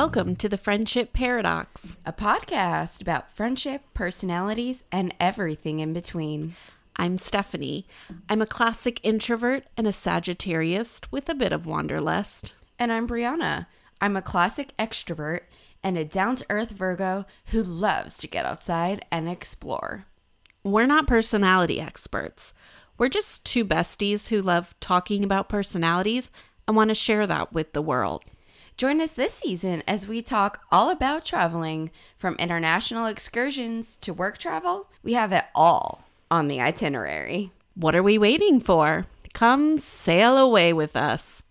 Welcome to the Friendship Paradox, a podcast about friendship, personalities, and everything in between. I'm Stephanie. I'm a classic introvert and a Sagittarius with a bit of wanderlust. And I'm Brianna. I'm a classic extrovert and a down-to-earth Virgo who loves to get outside and explore. We're not personality experts. We're just two besties who love talking about personalities and want to share that with the world. Join us this season as we talk all about traveling, from international excursions to work travel. We have it all on the itinerary. What are we waiting for? Come sail away with us.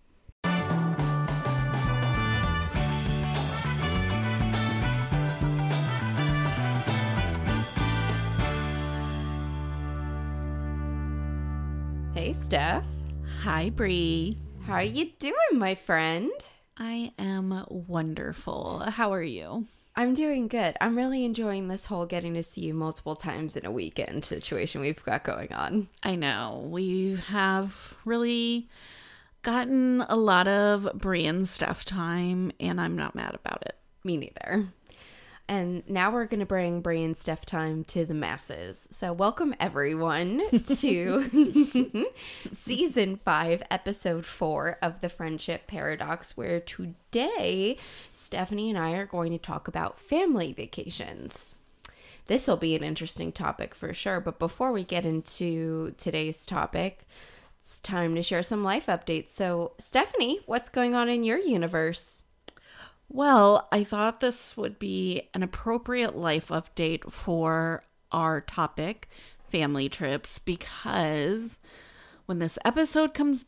Hey, Steph. Hi, Bree. How are you doing, my friend? I am wonderful. How are you? I'm doing good. I'm really enjoying this whole getting to see you multiple times in a weekend situation we've got going on. I know. We have really gotten a lot of Bree and Steph time, and I'm not mad about it. Me neither. And now we're going to bring Bree and Steph time to the masses. So welcome, everyone, to Season 5, Episode 4 of The Friendship Paradox, where today Stephanie and I are going to talk about family vacations. This will be an interesting topic for sure. But before we get into today's topic, it's time to share some life updates. So, Stephanie, what's going on in your universe? Well, I thought this would be an appropriate life update for our topic, family trips, because when this episode comes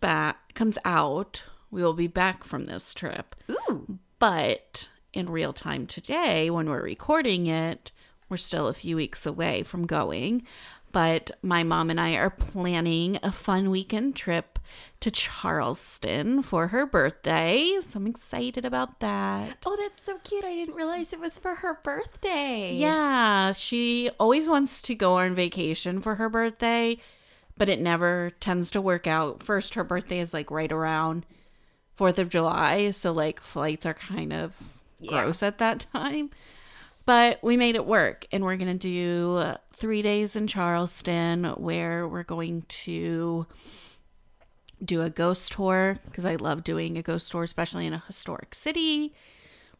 out, we will be back from this trip. Ooh. But in real time today, when we're recording it, we're still a few weeks away from going. But my mom and I are planning a fun weekend trip to Charleston for her birthday. So I'm excited about that. Oh, that's so cute. I didn't realize it was for her birthday. Yeah, she always wants to go on vacation for her birthday, but it never tends to work out. First, her birthday is like right around 4th of July. So like flights are kind of gross at that time. But we made it work, and we're going to do 3 days in Charleston where we're going to do a ghost tour, because I love doing a ghost tour, especially in a historic city.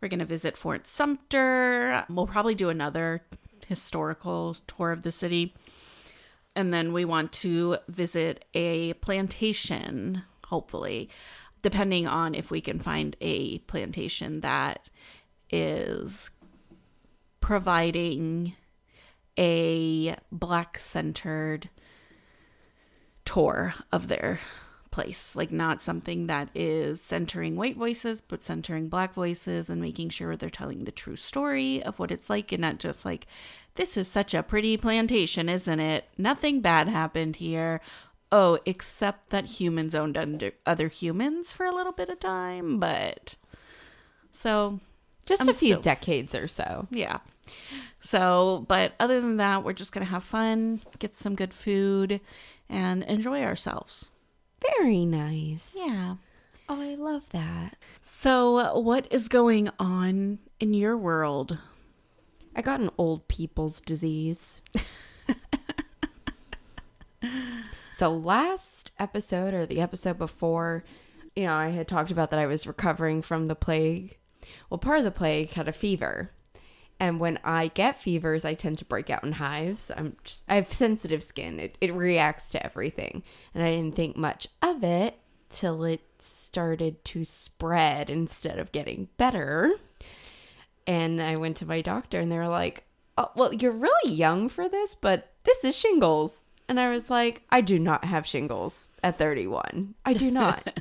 We're going to visit Fort Sumter. We'll probably do another historical tour of the city. And then we want to visit a plantation, hopefully, depending on if we can find a plantation that is providing a Black-centered tour of their place. Like, not something that is centering white voices, but centering Black voices and making sure they're telling the true story of what it's like, and not just like, this is such a pretty plantation, isn't it? Nothing bad happened here. Oh, except that humans owned other humans for a little bit of time, but so... Just a few decades or so. Yeah. So, but other than that, we're just going to have fun, get some good food, and enjoy ourselves. Very nice. Yeah. Oh, I love that. So, what is going on in your world? I got an old people's disease. So, last episode or the episode before, you know, I had talked about that I was recovering from the plague. Well, part of the plague had a fever, and when I get fevers, I tend to break out in hives. I have sensitive skin. It reacts to everything, and I didn't think much of it till it started to spread instead of getting better. And I went to my doctor, and they were like, oh, well, you're really young for this, but this is shingles. And I was like, I do not have shingles at 31. I do not.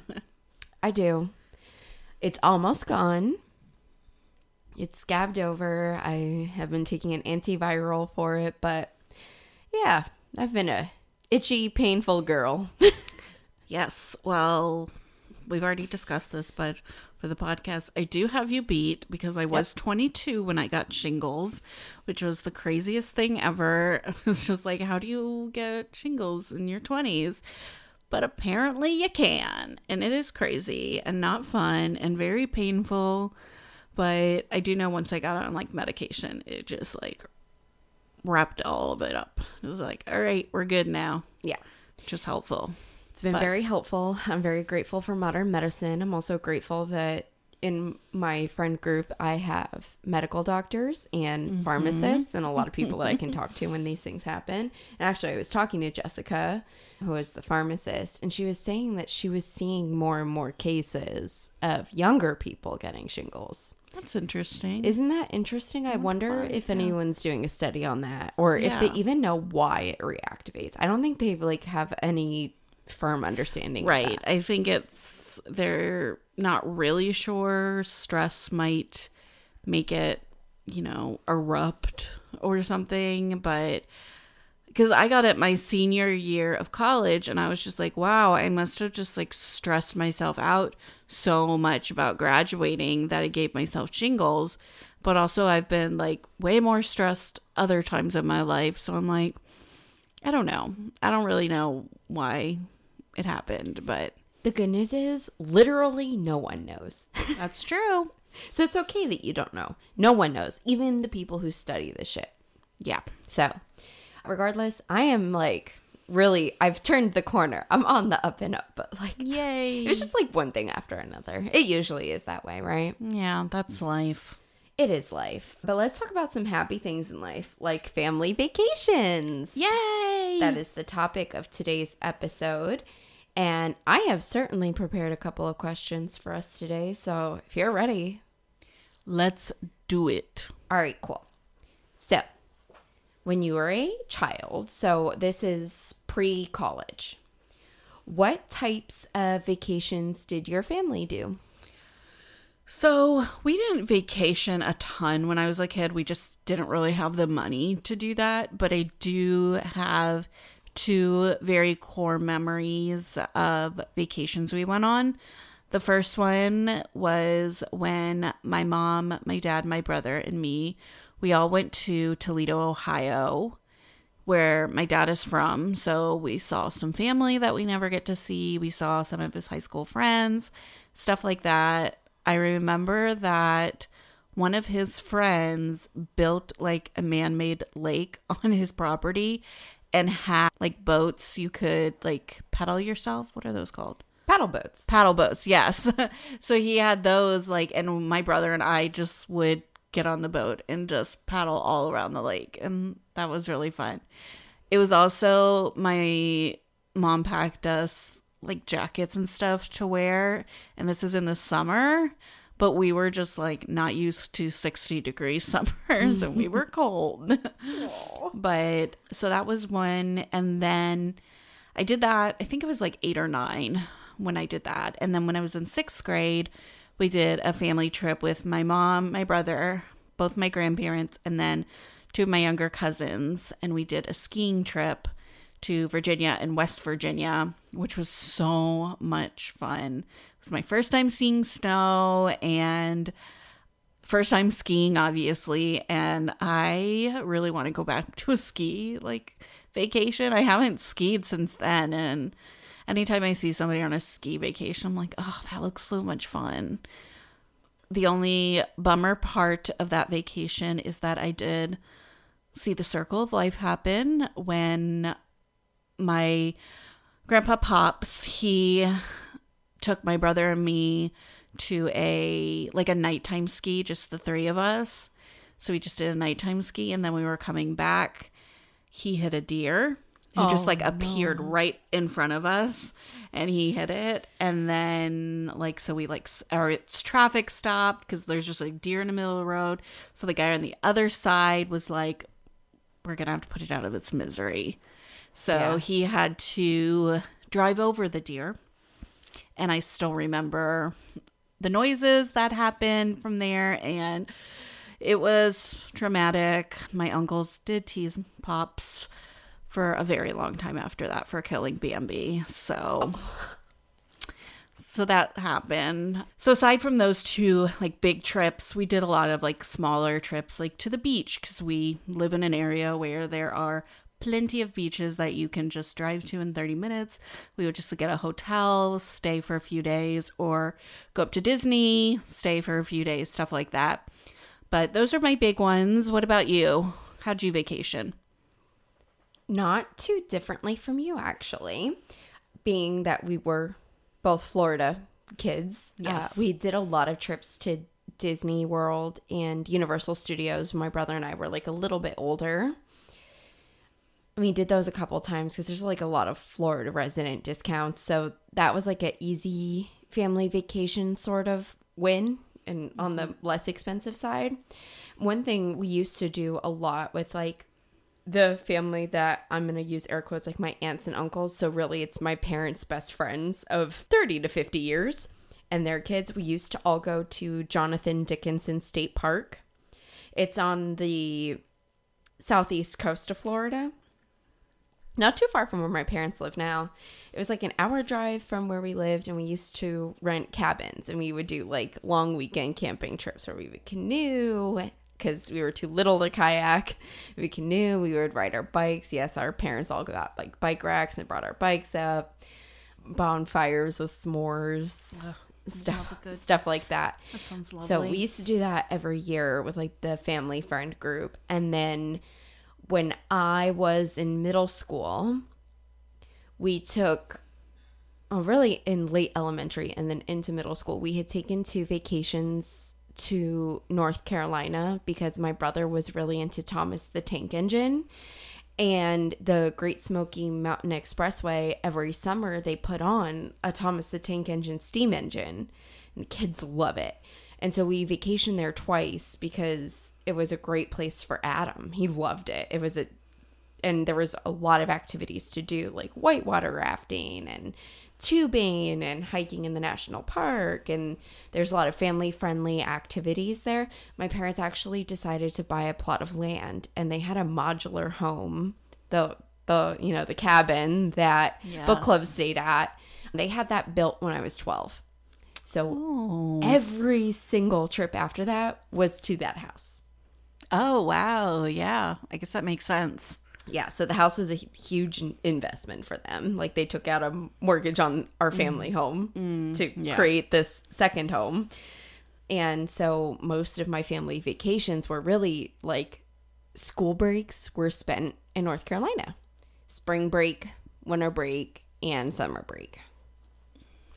I do. It's almost gone. It's scabbed over. I have been taking an antiviral for it, but yeah, I've been a itchy, painful girl. Yes. Well, we've already discussed this, but for the podcast, I do have you beat, because I was 22 when I got shingles, which was the craziest thing ever. It was just like, how do you get shingles in your 20s? But apparently you can, and it is crazy and not fun and very painful. But I do know once I got on like medication, it just like wrapped all of it up. It was like, all right, we're good now. Yeah. Just helpful. It's been very helpful. I'm very grateful for modern medicine. I'm also grateful that in my friend group, I have medical doctors and mm-hmm. pharmacists and a lot of people that I can talk to when these things happen. And actually, I was talking to Jessica, who is the pharmacist, and she was saying that she was seeing more and more cases of younger people getting shingles. That's interesting. Isn't that interesting? I wonder if anyone's doing a study on that, or if they even know why it reactivates. I don't think they like have any firm understanding. Right. I think it's they're not really sure. Stress might make it, you know, erupt or something. But because I got it my senior year of college, and I was just like, wow, I must have just like stressed myself out so much about graduating that I gave myself shingles. But also I've been like way more stressed other times in my life. So I'm like, I don't know. I don't really know why it happened, but the good news is literally no one knows. That's true. So it's okay that you don't know. No one knows, even the people who study this shit. Yeah. So regardless, I am like really, I've turned the corner. I'm on the up and up, but like, yay. It's just like one thing after another. It usually is that way, right? Yeah, that's life. It is life. But let's talk about some happy things in life, like family vacations. Yay! That is the topic of today's episode. And I have certainly prepared a couple of questions for us today. So if you're ready, let's do it. All right, cool. So when you were a child, so this is pre-college, what types of vacations did your family do? So we didn't vacation a ton when I was a kid. We just didn't really have the money to do that. But I do have two very core memories of vacations we went on. The first one was when my mom, my dad, my brother, and me, we all went to Toledo, Ohio, where my dad is from. So we saw some family that we never get to see. We saw some of his high school friends, stuff like that. I remember that one of his friends built like a man-made lake on his property and had like boats you could like paddle yourself. What are those called? Paddle boats. Paddle boats, yes. So he had those like, and my brother and I just would get on the boat and just paddle all around the lake. And that was really fun. It was also my mom packed us like jackets and stuff to wear, and this was in the summer, but we were just like not used to 60-degree summers and we were cold. But so that was one. And then I did that, I think it was like 8 or 9 when I did that. And then when I was in 6th grade, we did a family trip with my mom, my brother, both my grandparents, and then 2 of my younger cousins, and we did a skiing trip to Virginia and West Virginia, which was so much fun. It was my first time seeing snow and first time skiing, obviously, and I really want to go back to a ski like vacation. I haven't skied since then, and anytime I see somebody on a ski vacation, I'm like, oh, that looks so much fun. The only bummer part of that vacation is that I did see the circle of life happen when my grandpa Pops, he took my brother and me to a nighttime ski, just the 3 of us. So we just did a nighttime ski, and then we were coming back. He hit a deer who appeared right in front of us, and he hit it. And then its traffic stopped because there's just like deer in the middle of the road. So the guy on the other side was like, we're going to have to put it out of its misery. So he had to drive over the deer, and I still remember the noises that happened from there, and it was traumatic. My uncles did tease Pops for a very long time after that for killing Bambi, so that happened. So aside from those 2 like big trips, we did a lot of like smaller trips like to the beach because we live in an area where there are plenty of beaches that you can just drive to in 30 minutes. We would just get a hotel, stay for a few days, or go up to Disney, stay for a few days, stuff like that. But those are my big ones. What about you? How'd you vacation? Not too differently from you, actually, being that we were both Florida kids. Yes. We did a lot of trips to Disney World and Universal Studios. My brother and I were like a little bit older. We did those a couple times because there's like a lot of Florida resident discounts. So that was like an easy family vacation sort of win, and on the less expensive side. One thing we used to do a lot with like the family that I'm going to use air quotes, like my aunts and uncles. So really it's my parents' best friends of 30 to 50 years and their kids. We used to all go to Jonathan Dickinson State Park. It's on the southeast coast of Florida. Not too far from where my parents live now. It was like an hour drive from where we lived, and we used to rent cabins, and we would do like long weekend camping trips where we would canoe because we were too little to kayak. We canoe, we would ride our bikes. Yes, our parents all got like bike racks and brought our bikes up. Bonfires with s'mores, stuff like that. That sounds lovely. So we used to do that every year with like the family friend group, and then when I was in middle school, we took, really in late elementary and then into middle school, we had taken two vacations to North Carolina because my brother was really into Thomas the Tank Engine. And the Great Smoky Mountain Expressway, every summer they put on a Thomas the Tank Engine steam engine. And the kids love it. And so we vacationed there twice because it was a great place for Adam. He loved it. It was and there was a lot of activities to do, like whitewater rafting and tubing and hiking in the national park. And there's a lot of family-friendly activities there. My parents actually decided to buy a plot of land, and they had a modular home, the cabin that book club stayed at. They had that built when I was 12. So every single trip after that was to that house. Oh, wow. Yeah. I guess that makes sense. Yeah. So the house was a huge investment for them. Like they took out a mortgage on our family home to create this second home. And so most of my family vacations were really like school breaks were spent in North Carolina. Spring break, winter break, and summer break.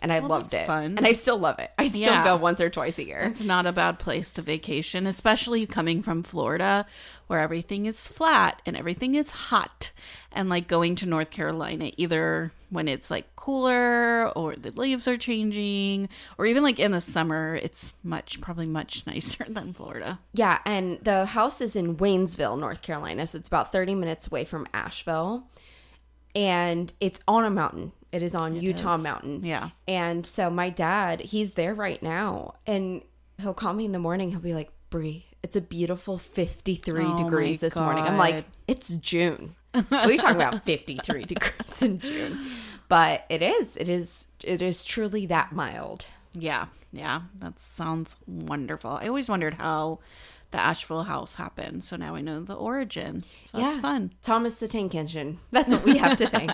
And I loved it. Fun. And I still love it. I still go once or twice a year. It's not a bad place to vacation, especially coming from Florida where everything is flat and everything is hot. And like going to North Carolina, either when it's like cooler or the leaves are changing, or even like in the summer, it's probably much nicer than Florida. Yeah. And the house is in Waynesville, North Carolina. So it's about 30 minutes away from Asheville. And it's on a mountain. It is on Utah Mountain. Yeah. And so my dad, he's there right now. And he'll call me in the morning. He'll be like, Brie, it's a beautiful 53 degrees this morning. I'm like, it's June. What are you talking about 53 degrees in June? But it is truly that mild. Yeah. Yeah. That sounds wonderful. I always wondered how the Asheville house happened. So now I know the origin. So that's fun. Thomas the Tank Engine. That's what we have to think.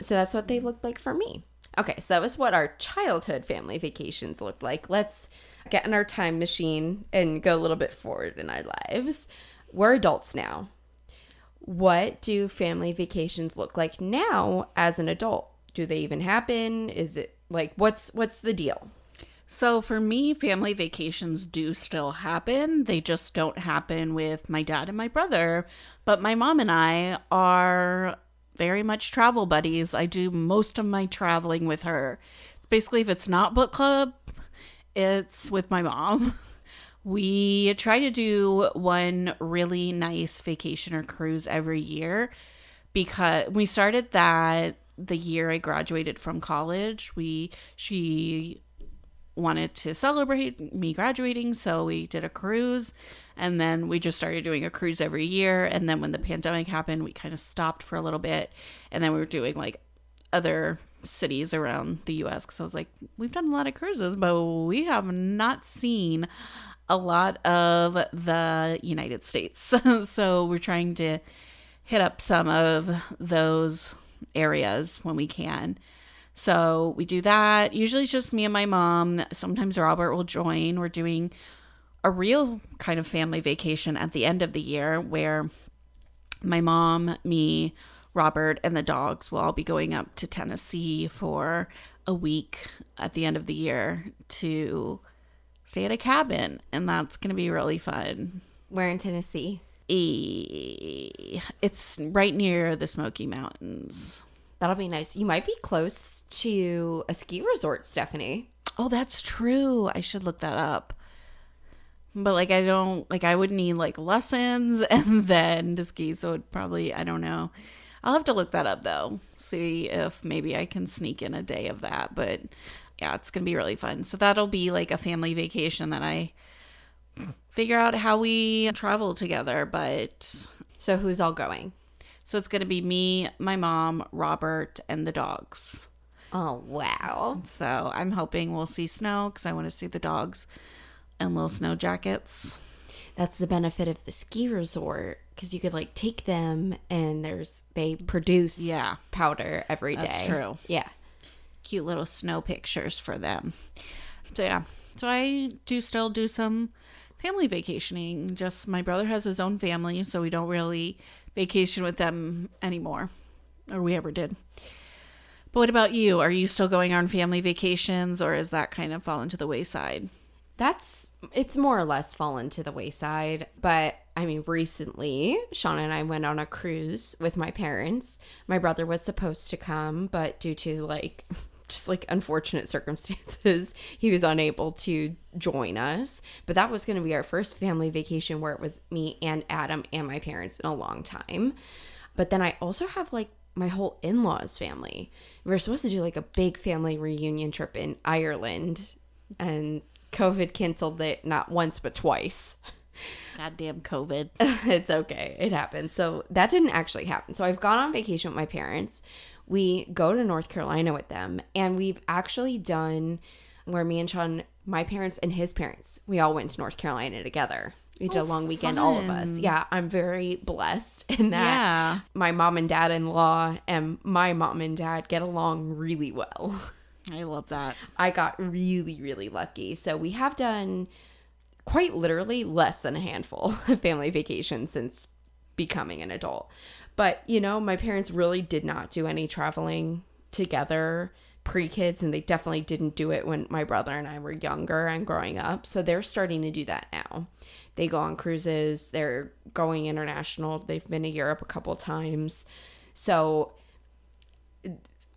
So that's what they looked like for me. Okay, so that was what our childhood family vacations looked like. Let's get in our time machine and go a little bit forward in our lives. We're adults now. What do family vacations look like now as an adult? Do they even happen? Is it like, what's the deal? So for me, family vacations do still happen. They just don't happen with my dad and my brother. But my mom and I are very much travel buddies. I do most of my traveling with her. Basically, if it's not book club, it's with my mom. We try to do one really nice vacation or cruise every year because we started that the year I graduated from college. She wanted to celebrate me graduating, so we did a cruise, and then we just started doing a cruise every year. And then when the pandemic happened, we kind of stopped for a little bit, and then we were doing like other cities around the U.S. because I was like, we've done a lot of cruises, but we have not seen a lot of the United States. So we're trying to hit up some of those areas when we can. So we do that. Usually it's just me and my mom. Sometimes Robert will join. We're doing a real kind of family vacation at the end of the year where my mom, me, Robert, and the dogs will all be going up to Tennessee for a week at the end of the year to stay at a cabin. And that's going to be really fun. Where in Tennessee? It's right near the Smoky Mountains. That'll be nice. You might be close to a ski resort, Stephanie. Oh, that's true. I should look that up. But I would need lessons and then to ski. So it'd probably, I don't know. I'll have to look that up though. See if maybe I can sneak in a day of that. But yeah, it's going to be really fun. So that'll be a family vacation that I figure out how we travel together. But so who's all going? So it's going to be me, my mom, Robert, and the dogs. Oh, wow. So I'm hoping we'll see snow because I want to see the dogs. And little snow jackets. That's the benefit of the ski resort because you could take them and they produce powder every day. That's true. Yeah. Cute little snow pictures for them. So yeah. So I do still do some family vacationing. Just my brother has his own family, so we don't really vacation with them anymore. Or we ever did. But what about you? Are you still going on family vacations or is that kind of fallen to the wayside? It's more or less fallen to the wayside, but I mean, recently, Sean and I went on a cruise with my parents. My brother was supposed to come, but due to unfortunate circumstances, he was unable to join us. But that was going to be our first family vacation where it was me and Adam and my parents in a long time. But then I also have my whole in-laws family. We were supposed to do a big family reunion trip in Ireland, and COVID canceled it not once but twice. Goddamn COVID. It's okay. It happened. So that didn't actually happen. So I've gone on vacation with my parents. We go to North Carolina with them. And we've actually done where me and Sean, my parents and his parents, we all went to North Carolina together. We did a long weekend, all of us. Yeah, I'm very blessed in that my mom and dad-in-law and my mom and dad get along really well. I love that. I got really, really lucky. So we have done quite literally less than a handful of family vacations since becoming an adult. But, my parents really did not do any traveling together pre-kids, and they definitely didn't do it when my brother and I were younger and growing up. So they're starting to do that now. They go on cruises. They're going international. They've been to Europe a couple times. So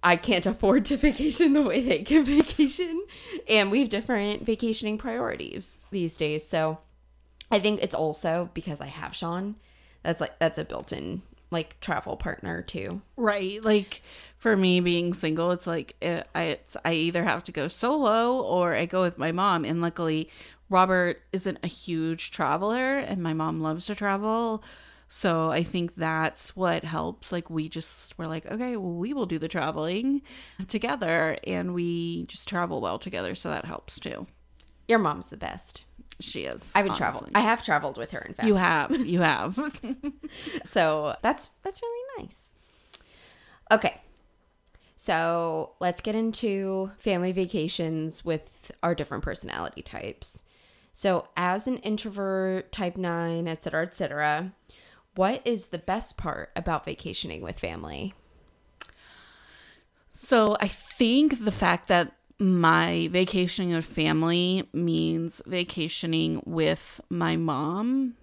I can't afford to vacation the way they can vacation, and we have different vacationing priorities these days. So I think it's also because I have Sean. That's a built-in travel partner too. Right. For me being single, I either have to go solo or I go with my mom. And luckily Robert isn't a huge traveler and my mom loves to travel. So I think that's what helps. Okay, well, we will do the traveling together and we just travel well together. So that helps too. Your mom's the best. She is. I would travel. I have traveled with her, in fact. You have. So that's really nice. Okay. So let's get into family vacations with our different personality types. So as an introvert, type 9, et cetera, what is the best part about vacationing with family? So I think the fact that my vacationing with family means vacationing with my mom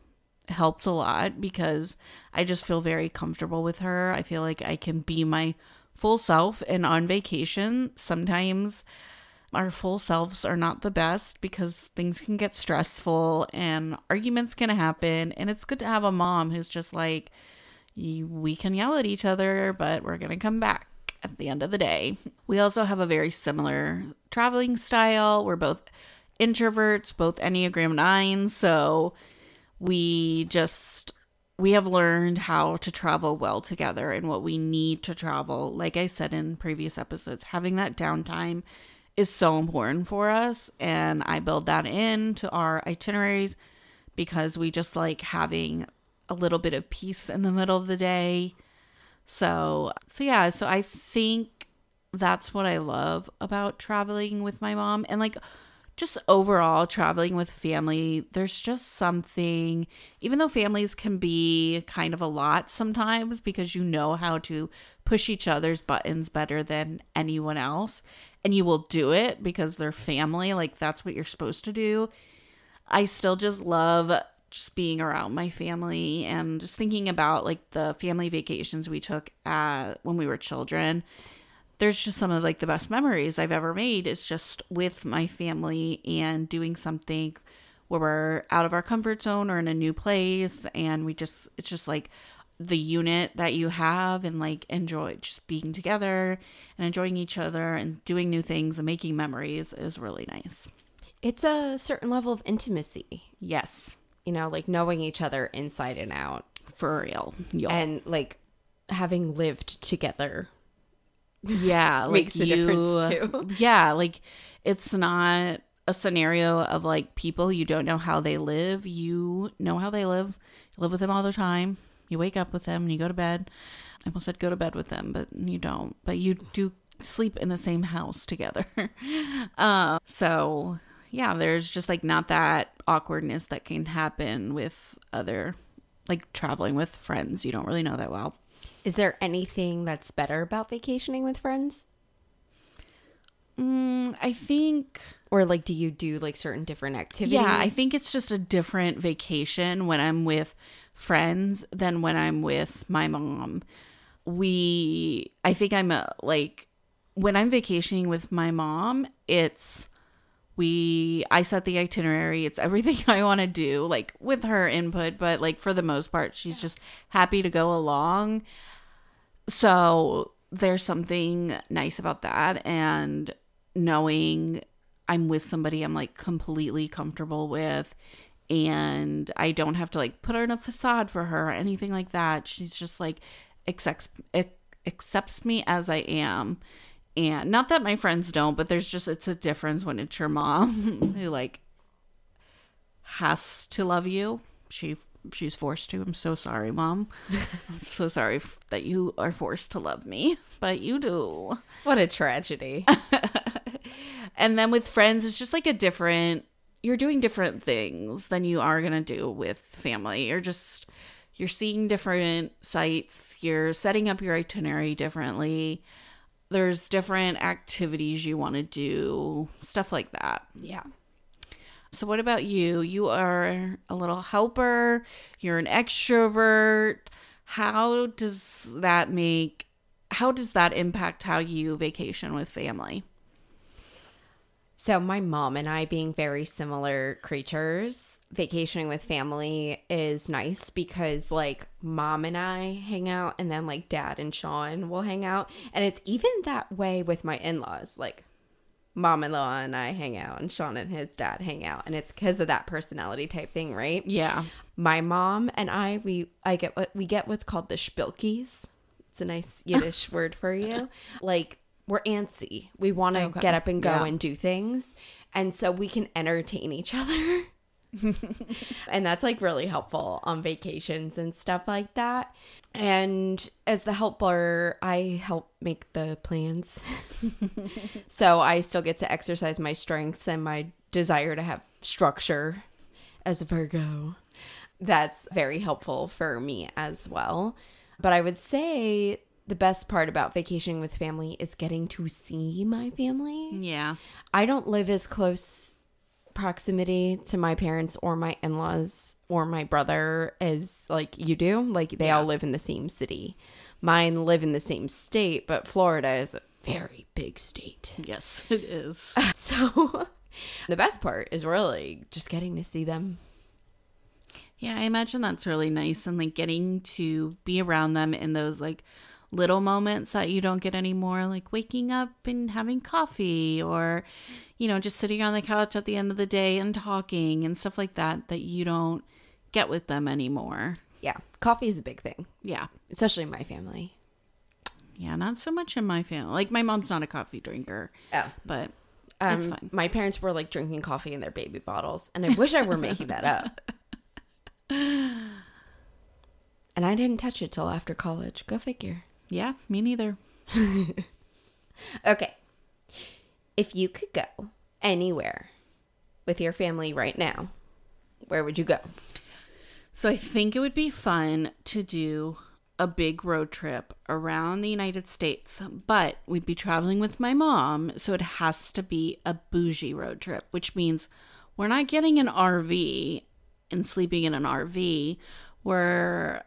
helps a lot because I just feel very comfortable with her. I feel like I can be my full self, and on vacation, sometimes our full selves are not the best because things can get stressful and arguments can happen. And it's good to have a mom who's just we can yell at each other, but we're going to come back at the end of the day. We also have a very similar traveling style. We're both introverts, both Enneagram 9. So we have learned how to travel well together and what we need to travel. Like I said in previous episodes, having that downtime is so important for us. And I build that into our itineraries because we just like having a little bit of peace in the middle of the day. So yeah, so I think that's what I love about traveling with my mom. And like just overall traveling with family, there's just something, even though families can be kind of a lot sometimes because you know how to push each other's buttons better than anyone else. And you will do it because they're family. Like that's what you're supposed to do. I still just love just being around my family and just thinking about like the family vacations we took when we were children. There's just some of like the best memories I've ever made. It's just with my family and doing something where we're out of our comfort zone or in a new place. And it's just like the unit that you have and like enjoy just being together and enjoying each other and doing new things and making memories is really nice. It's a certain level of intimacy. Yes. You know, like knowing each other inside and out. For real. Yo. And like having lived together. Yeah. Makes like a difference too. Yeah. Like it's not a scenario of like people you don't know how they live. You know how they live. You live with them all the time. You wake up with them and you go to bed. I almost said go to bed with them, but you don't. But you do sleep in the same house together. So... yeah, there's just like not that awkwardness that can happen with other, like traveling with friends you don't really know that well. Is there anything that's better about vacationing with friends? I think. Or like, do you do like certain different activities? Yeah, I think it's just a different vacation when I'm with friends than when I'm with my mom. I think I'm like, when I'm vacationing with my mom, it's. I set the itinerary. It's everything I want to do, like with her input, but like for the most part, she's just happy to go along. So there's something nice about that. And knowing I'm with somebody I'm like completely comfortable with and I don't have to like put on a facade for her or anything like that. She's just like accepts me as I am. And not that my friends don't, but there's just, it's a difference when it's your mom who like has to love you. She's forced to. I'm so sorry, Mom. I'm so sorry that you are forced to love me, but you do. What a tragedy. And then with friends, it's just like you're doing different things than you are going to do with family. You're seeing different sights. You're setting up your itinerary differently. There's different activities you want to do, stuff like that. Yeah. So what about you? You are a little helper. You're an extrovert. How does that impact how you vacation with family? So my mom and I, being very similar creatures, vacationing with family is nice because like mom and I hang out and then like dad and Sean will hang out. And it's even that way with my in-laws, like mom-in-law and I hang out and Sean and his dad hang out. And it's because of that personality type thing, right? Yeah. My mom and I, we get what's called the spilkies. It's a nice Yiddish word for you. Like, we're antsy. We want to get up and go and do things. And so we can entertain each other. And that's like really helpful on vacations and stuff like that. And as the helper, I help make the plans. So I still get to exercise my strengths and my desire to have structure as a Virgo. That's very helpful for me as well. But I would say the best part about vacationing with family is getting to see my family. Yeah. I don't live as close proximity to my parents or my in-laws or my brother as like you do. Like they all live in the same city. Mine live in the same state, but Florida is a very big state. Yes, it is. So the best part is really just getting to see them. Yeah, I imagine that's really nice and like getting to be around them in those like little moments that you don't get anymore, like waking up and having coffee or, you know, just sitting on the couch at the end of the day and talking and stuff like that you don't get with them anymore. Yeah. Coffee is a big thing. Yeah. Especially in my family. Yeah. Not so much in my family. Like my mom's not a coffee drinker. Oh. But It's fine. My parents were like drinking coffee in their baby bottles, and I wish I were making that up. And I didn't touch it till after college. Go figure. Yeah, me neither. Okay. If you could go anywhere with your family right now, where would you go? So I think it would be fun to do a big road trip around the United States, but we'd be traveling with my mom, so it has to be a bougie road trip, which means we're not getting an RV and sleeping in an RV. We're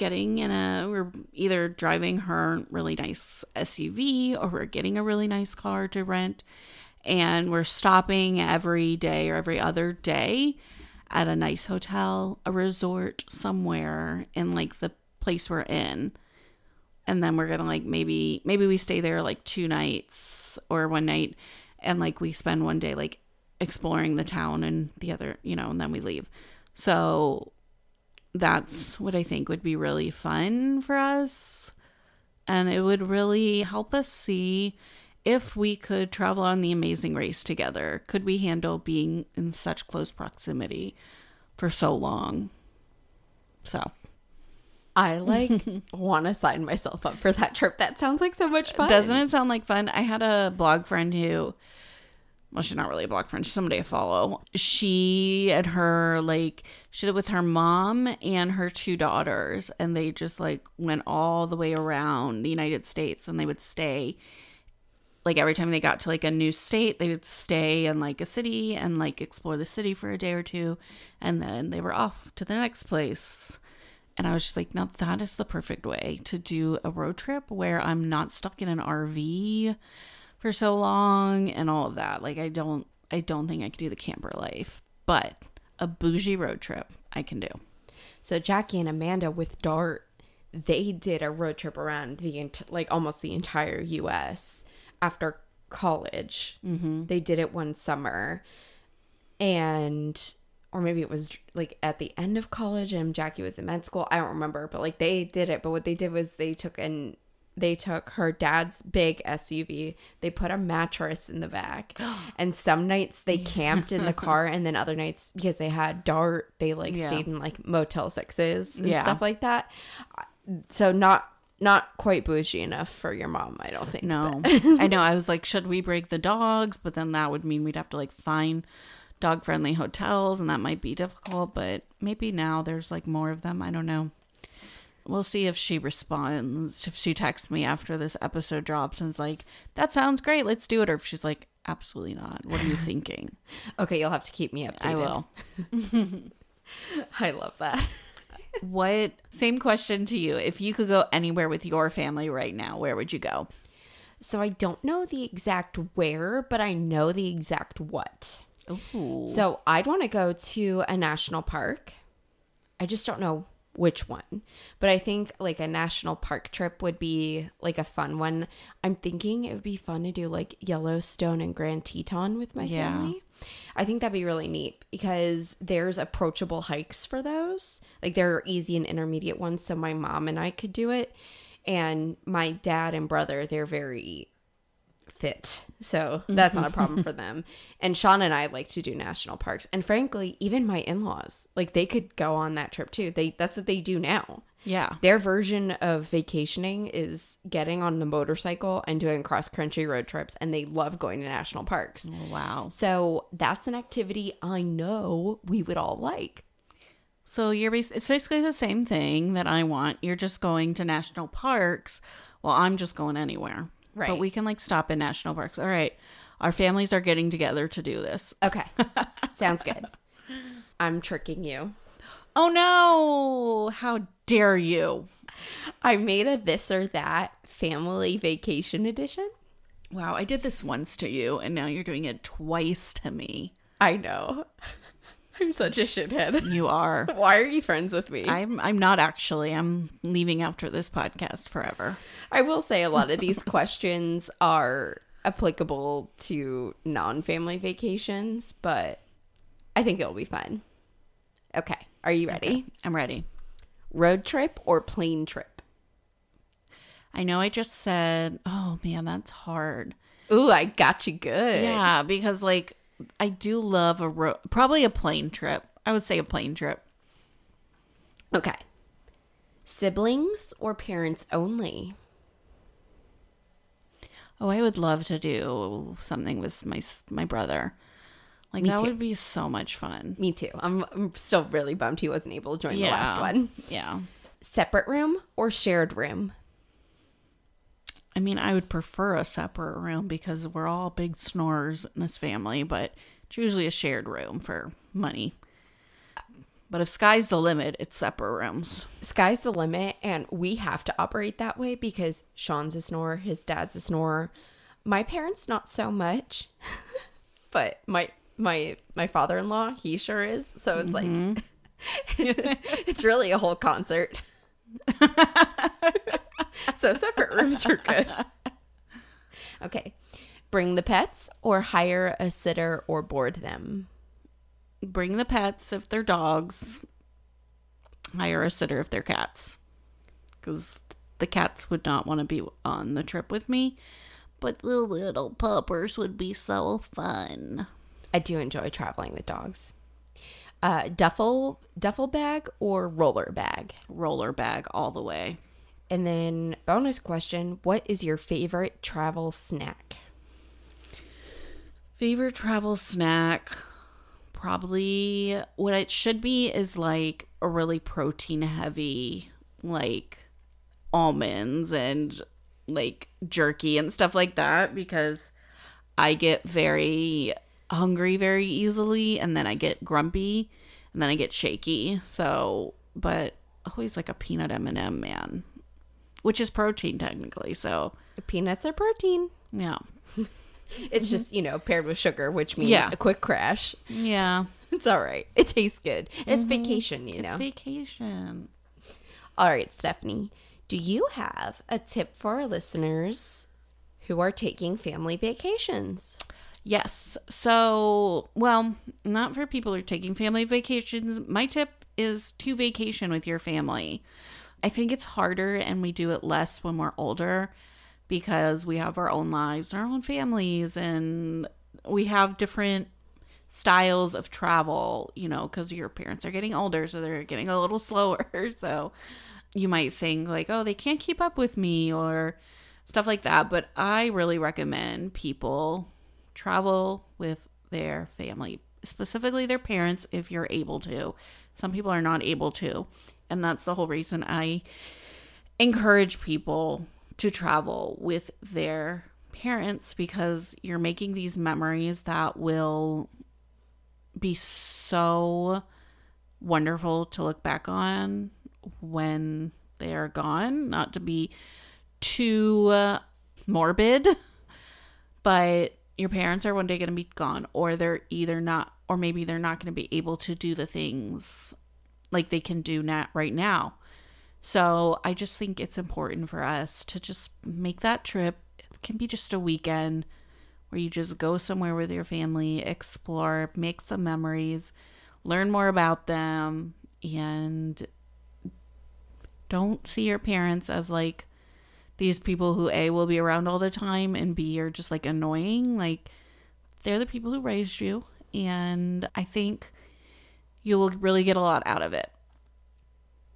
either driving her really nice SUV, or we're getting a really nice car to rent, and we're stopping every day or every other day at a nice hotel, a resort somewhere in like the place we're in, and then we're gonna like maybe we stay there like 2 nights or 1 night, and like we spend 1 day like exploring the town and the other, you know, and then we leave. So that's what I think would be really fun for us, and it would really help us see if we could travel on the Amazing Race together. Could we handle being in such close proximity for so long? So I want to sign myself up for that trip. That sounds like so much fun. Doesn't it sound like fun? I had a blog friend who, well, she's not really a blog friend, she's somebody I follow. She and her, she did it with her mom and her 2 daughters. And they just, went all the way around the United States. And they would stay, every time they got to, a new state, they would stay in, a city and, explore the city for a day or two. And then they were off to the next place. And I was just like, now that is the perfect way to do a road trip where I'm not stuck in an RV for so long and all of that. I don't think I could do the camper life, but a bougie road trip I can do. So Jackie and Amanda with Dart, they did a road trip around almost the entire U.S. after college. Mm-hmm. They did it one summer, or maybe it was at the end of college and Jackie was in med school. I don't remember, but they did it. But what they did was they took her dad's big SUV. They put a mattress in the back. And some nights they camped in the car. And then other nights, because they had Dart, they stayed in Motel 6s and stuff like that. So not quite bougie enough for your mom, I don't think. No. I know. I was like, should we break the dogs? But then that would mean we'd have to find dog-friendly hotels. And that might be difficult. But maybe now there's more of them. I don't know. We'll see if she responds, if she texts me after this episode drops and is like, that sounds great, let's do it. Or if she's like, absolutely not. What are you thinking? Okay, you'll have to keep me updated. I will. I love that. Same question to you. If you could go anywhere with your family right now, where would you go? So I don't know the exact where, but I know the exact what. Ooh. So I'd want to go to a national park. I just don't know which one, but I think a national park trip would be a fun one. I'm thinking it would be fun to do Yellowstone and Grand Teton with my family. I think that'd be really neat because there's approachable hikes for those. There are easy and intermediate ones, so my mom and I could do it, and my dad and brother, they're very fit, so that's not a problem for them. And Sean and I like to do national parks, and frankly even my in-laws, they could go on that trip too. That's what they do now. Yeah, their version of vacationing is getting on the motorcycle and doing cross-country road trips, and they love going to national parks. Wow. So that's an activity I know we would all like. So it's basically the same thing that I want. You're just going to national parks. Well, I'm just going anywhere. Right. But we can stop in national parks. All right. Our families are getting together to do this. Okay. Sounds good. I'm tricking you. Oh, no. How dare you? I made a this or that family vacation edition. Wow. I did this once to you, and now you're doing it twice to me. I know. I'm such a shithead. You are. Why are you friends with me? I'm not actually. I'm leaving after this podcast forever. I will say a lot of these questions are applicable to non-family vacations, but I think it'll be fun. Okay. Are you ready? Okay. I'm ready. Road trip or plane trip? I know I just said, oh man, that's hard. Ooh, I got you good. Yeah, because like I do love probably a plane trip. I would say a plane trip. Okay. Siblings or parents only? Oh, I would love to do something with my brother. Like Me that too. Would be so much fun. Me too. I'm still really bummed he wasn't able to join the last one. Yeah. Separate room or shared room? I mean, I would prefer a separate room because we're all big snorers in this family, but it's usually a shared room for money. But if sky's the limit, it's separate rooms. Sky's the limit, and we have to operate that way because Sean's a snorer, his dad's a snorer. My parents, not so much, but my father-in-law, he sure is. So it's like, it's really a whole concert. So separate rooms are good. Okay. Bring the pets or hire a sitter or board them? Bring the pets if they're dogs. Hire a sitter if they're cats. Because the cats would not want to be on the trip with me. But the little puppers would be so fun. I do enjoy traveling with dogs. Duffel bag or roller bag? Roller bag all the way. And then bonus question, what is your favorite travel snack? Favorite travel snack, probably what it should be is like a really protein heavy, like almonds and like jerky and stuff like that, because I get very hungry very easily and then I get grumpy and then I get shaky. So, but always like a peanut M&M, man. Which is protein, technically, so. Peanuts are protein. Yeah. It's just, paired with sugar, which means a quick crash. Yeah. It's all right. It tastes good. It's vacation, you know. It's vacation. All right, Stephanie. Do you have a tip for our listeners who are taking family vacations? Yes. So, well, not for people who are taking family vacations. My tip is to vacation with your family. I think it's harder and we do it less when we're older because we have our own lives, our own families, and we have different styles of travel, because your parents are getting older, so they're getting a little slower. So you might think like, oh, they can't keep up with me or stuff like that. But I really recommend people travel with their family, specifically their parents, if you're able to. Some people are not able to. And that's the whole reason I encourage people to travel with their parents, because you're making these memories that will be so wonderful to look back on when they are gone. Not to be too morbid, but your parents are one day going to be gone, or they're either not, or maybe they're not going to be able to do the things like they can do right now. So I just think it's important for us to just make that trip. It can be just a weekend where you just go somewhere with your family, explore, make some memories, learn more about them, and don't see your parents as like these people who A, will be around all the time, and B, are just like annoying. Like they're the people who raised you, and I think you will really get a lot out of it.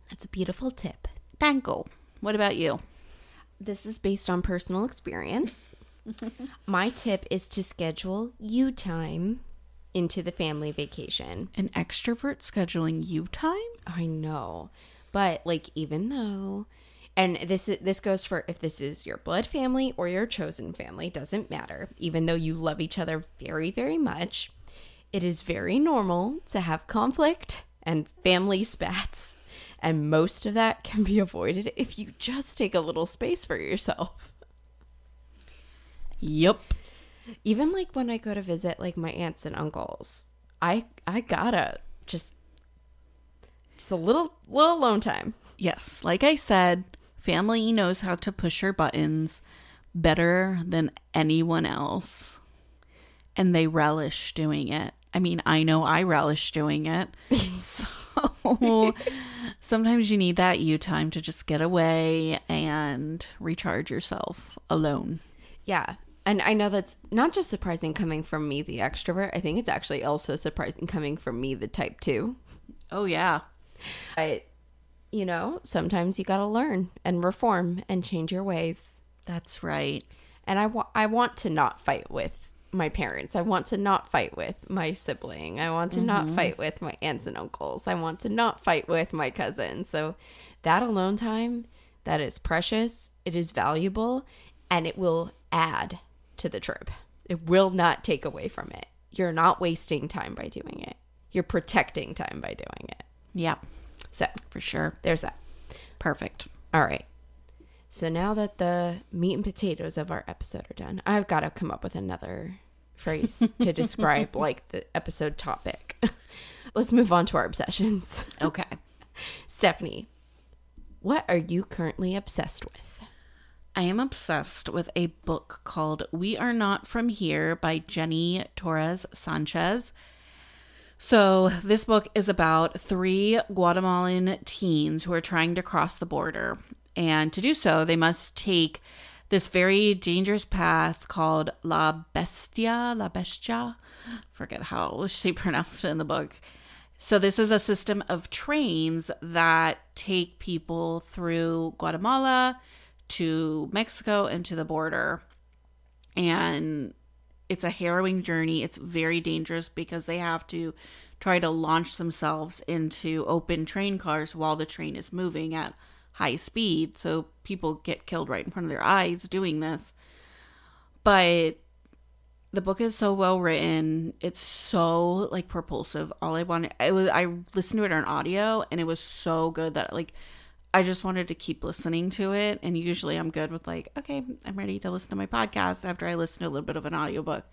That's a beautiful tip. Thank you. What about you? This is based on personal experience. My tip is to schedule you time into the family vacation. An extrovert scheduling you time? I know. But like, even though, and this goes for if this is your blood family or your chosen family, doesn't matter. Even though you love each other very, very much, it is very normal to have conflict and family spats, and most of that can be avoided if you just take a little space for yourself. Yep. Even like when I go to visit like my aunts and uncles, I gotta just a little alone time. Yes, like I said, family knows how to push your buttons better than anyone else, and they relish doing it. I mean, I know I relish doing it. So sometimes you need that you time to just get away and recharge yourself alone. Yeah. And I know that's not just surprising coming from me, the extrovert. I think it's actually also surprising coming from me, the type 2. Oh, yeah. But, you know, sometimes you got to learn and reform and change your ways. That's right. And I want to not fight with my parents. I want to not fight with my sibling. I want to not fight with my aunts and uncles. I want to not fight with my cousins. So that alone time, that is precious. It is valuable. And it will add to the trip. It will not take away from it. You're not wasting time by doing it. You're protecting time by doing it. Yeah. So for sure. There's that. Perfect. All right. So now that the meat and potatoes of our episode are done, I've got to come up with another phrase to describe like the episode topic. Let's move on to our obsessions. Okay. Stephanie, what are you currently obsessed with? I am obsessed with a book called We Are Not From Here by Jenny Torres Sanchez. So this book is about three Guatemalan teens who are trying to cross the border. And to do so, they must take this very dangerous path called La Bestia. Forget how she pronounced it in the book. So this is a system of trains that take people through Guatemala to Mexico and to the border. And it's a harrowing journey. It's very dangerous because they have to try to launch themselves into open train cars while the train is moving at high speed. So people get killed right in front of their eyes doing this. But the book is so well written. It's so like propulsive. I listened to it on audio and it was so good that like I just wanted to keep listening to it. And usually I'm good with like, okay, I'm ready to listen to my podcast after I listen to a little bit of an audiobook.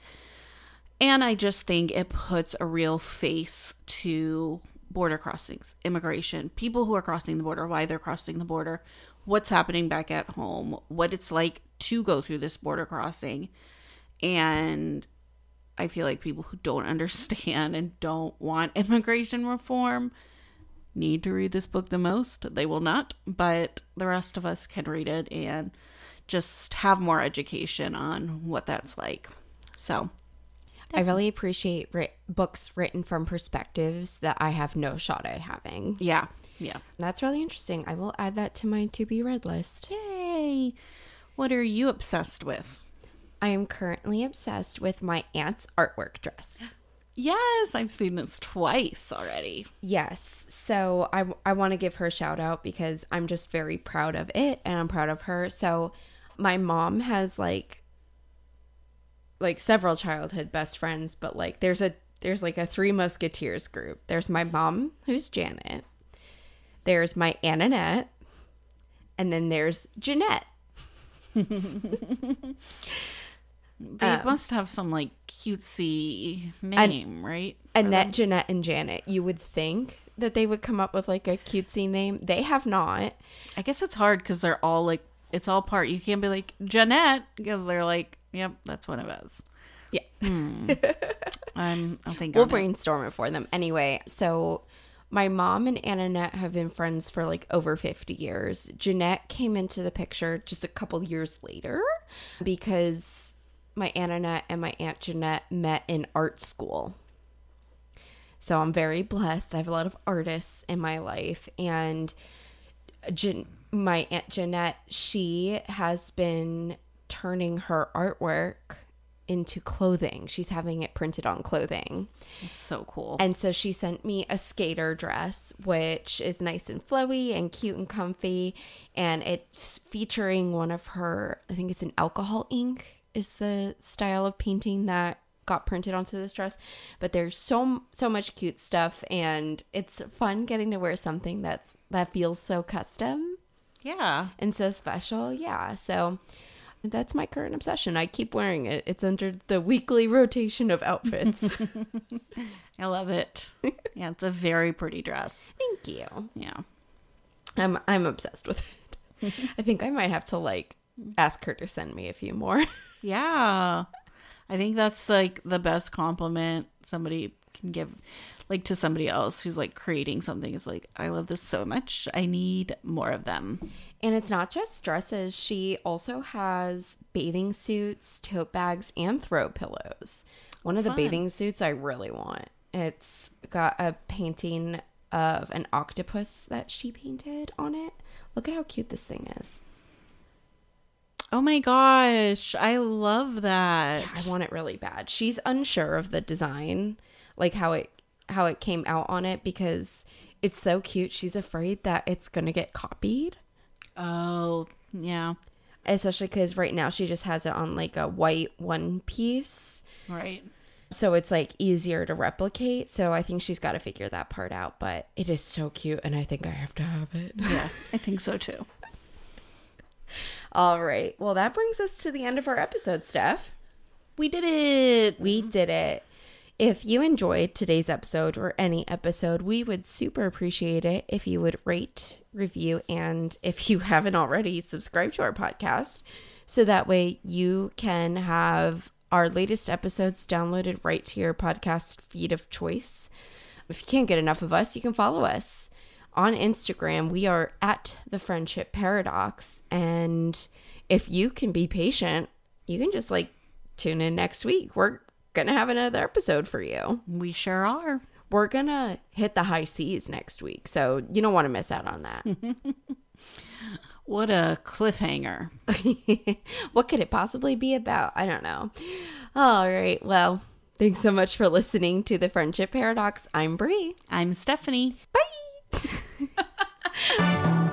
And I just think it puts a real face to border crossings, immigration, people who are crossing the border, why they're crossing the border, what's happening back at home, what it's like to go through this border crossing. And I feel like people who don't understand and don't want immigration reform need to read this book the most. They will not, but the rest of us can read it and just have more education on what that's like. So I really appreciate books written from perspectives that I have no shot at having. Yeah. That's really interesting. I will add that to my to be read list. Yay. What are you obsessed with? I am currently obsessed with my aunt's artwork dress. Yes, I've seen this twice already. Yes. So I want to give her a shout out because I'm just very proud of it and I'm proud of her. So my mom has like several childhood best friends, but like there's a Three Musketeers group. There's my mom, who's Janet. There's my Aunt Annette. And then there's Jeanette. They must have some like cutesy name, right? Annette, Jeanette, and Janet. You would think that they would come up with like a cutesy name. They have not. I guess it's hard because they're all like, it's all part. You can't be like Jeanette because they're like, yep, that's one of us. Yeah. I'll think we'll brainstorm it for them. Anyway, so my mom and Aunt Annette have been friends for like over 50 years. Jeanette came into the picture just a couple years later because my Aunt Annette and my Aunt Jeanette met in art school. So I'm very blessed. I have a lot of artists in my life. And my Aunt Jeanette, she has been turning her artwork into clothing. She's having it printed on clothing. It's so cool. And so she sent me a skater dress, which is nice and flowy and cute and comfy. And it's featuring one of her, I think it's an alcohol ink, is the style of painting that got printed onto this dress. But there's so much cute stuff, and it's fun getting to wear something that feels so custom. Yeah. And so special. Yeah. So that's my current obsession. I keep wearing it. It's under the weekly rotation of outfits. I love it. Yeah, it's a very pretty dress. Thank you. Yeah. I'm obsessed with it. I think I might have to like ask her to send me a few more. Yeah. I think that's like the best compliment somebody can give. like to somebody else who's like creating something is like, I love this so much. I need more of them. And it's not just dresses. She also has bathing suits, tote bags, and throw pillows. One of the bathing suits I really want. It's got a painting of an octopus that she painted on it. Look at how cute this thing is. Oh my gosh, I love that. Yeah, I want it really bad. She's unsure of the design, like how it came out on it, because it's so cute. She's afraid that it's going to get copied. Oh, yeah. Especially because right now she just has it on like a white one piece. Right. So it's like easier to replicate. So I think she's got to figure that part out. But it is so cute. And I think I have to have it. Yeah, I think so too. All right. Well, that brings us to the end of our episode, Steph. We did it. We did it. If you enjoyed today's episode or any episode, we would super appreciate it if you would rate, review, and if you haven't already, subscribe to our podcast. So that way you can have our latest episodes downloaded right to your podcast feed of choice. If you can't get enough of us, you can follow us on Instagram. We are at The Friendship Paradox. And if you can be patient, you can just like tune in next week. We're gonna have another episode for you. We sure are. We're gonna hit the high seas next week, so you don't want to miss out on that. What a cliffhanger. What could it possibly be about? I don't know. All right, well, thanks so much for listening to The Friendship Paradox. I'm Bree. I'm Stephanie. Bye.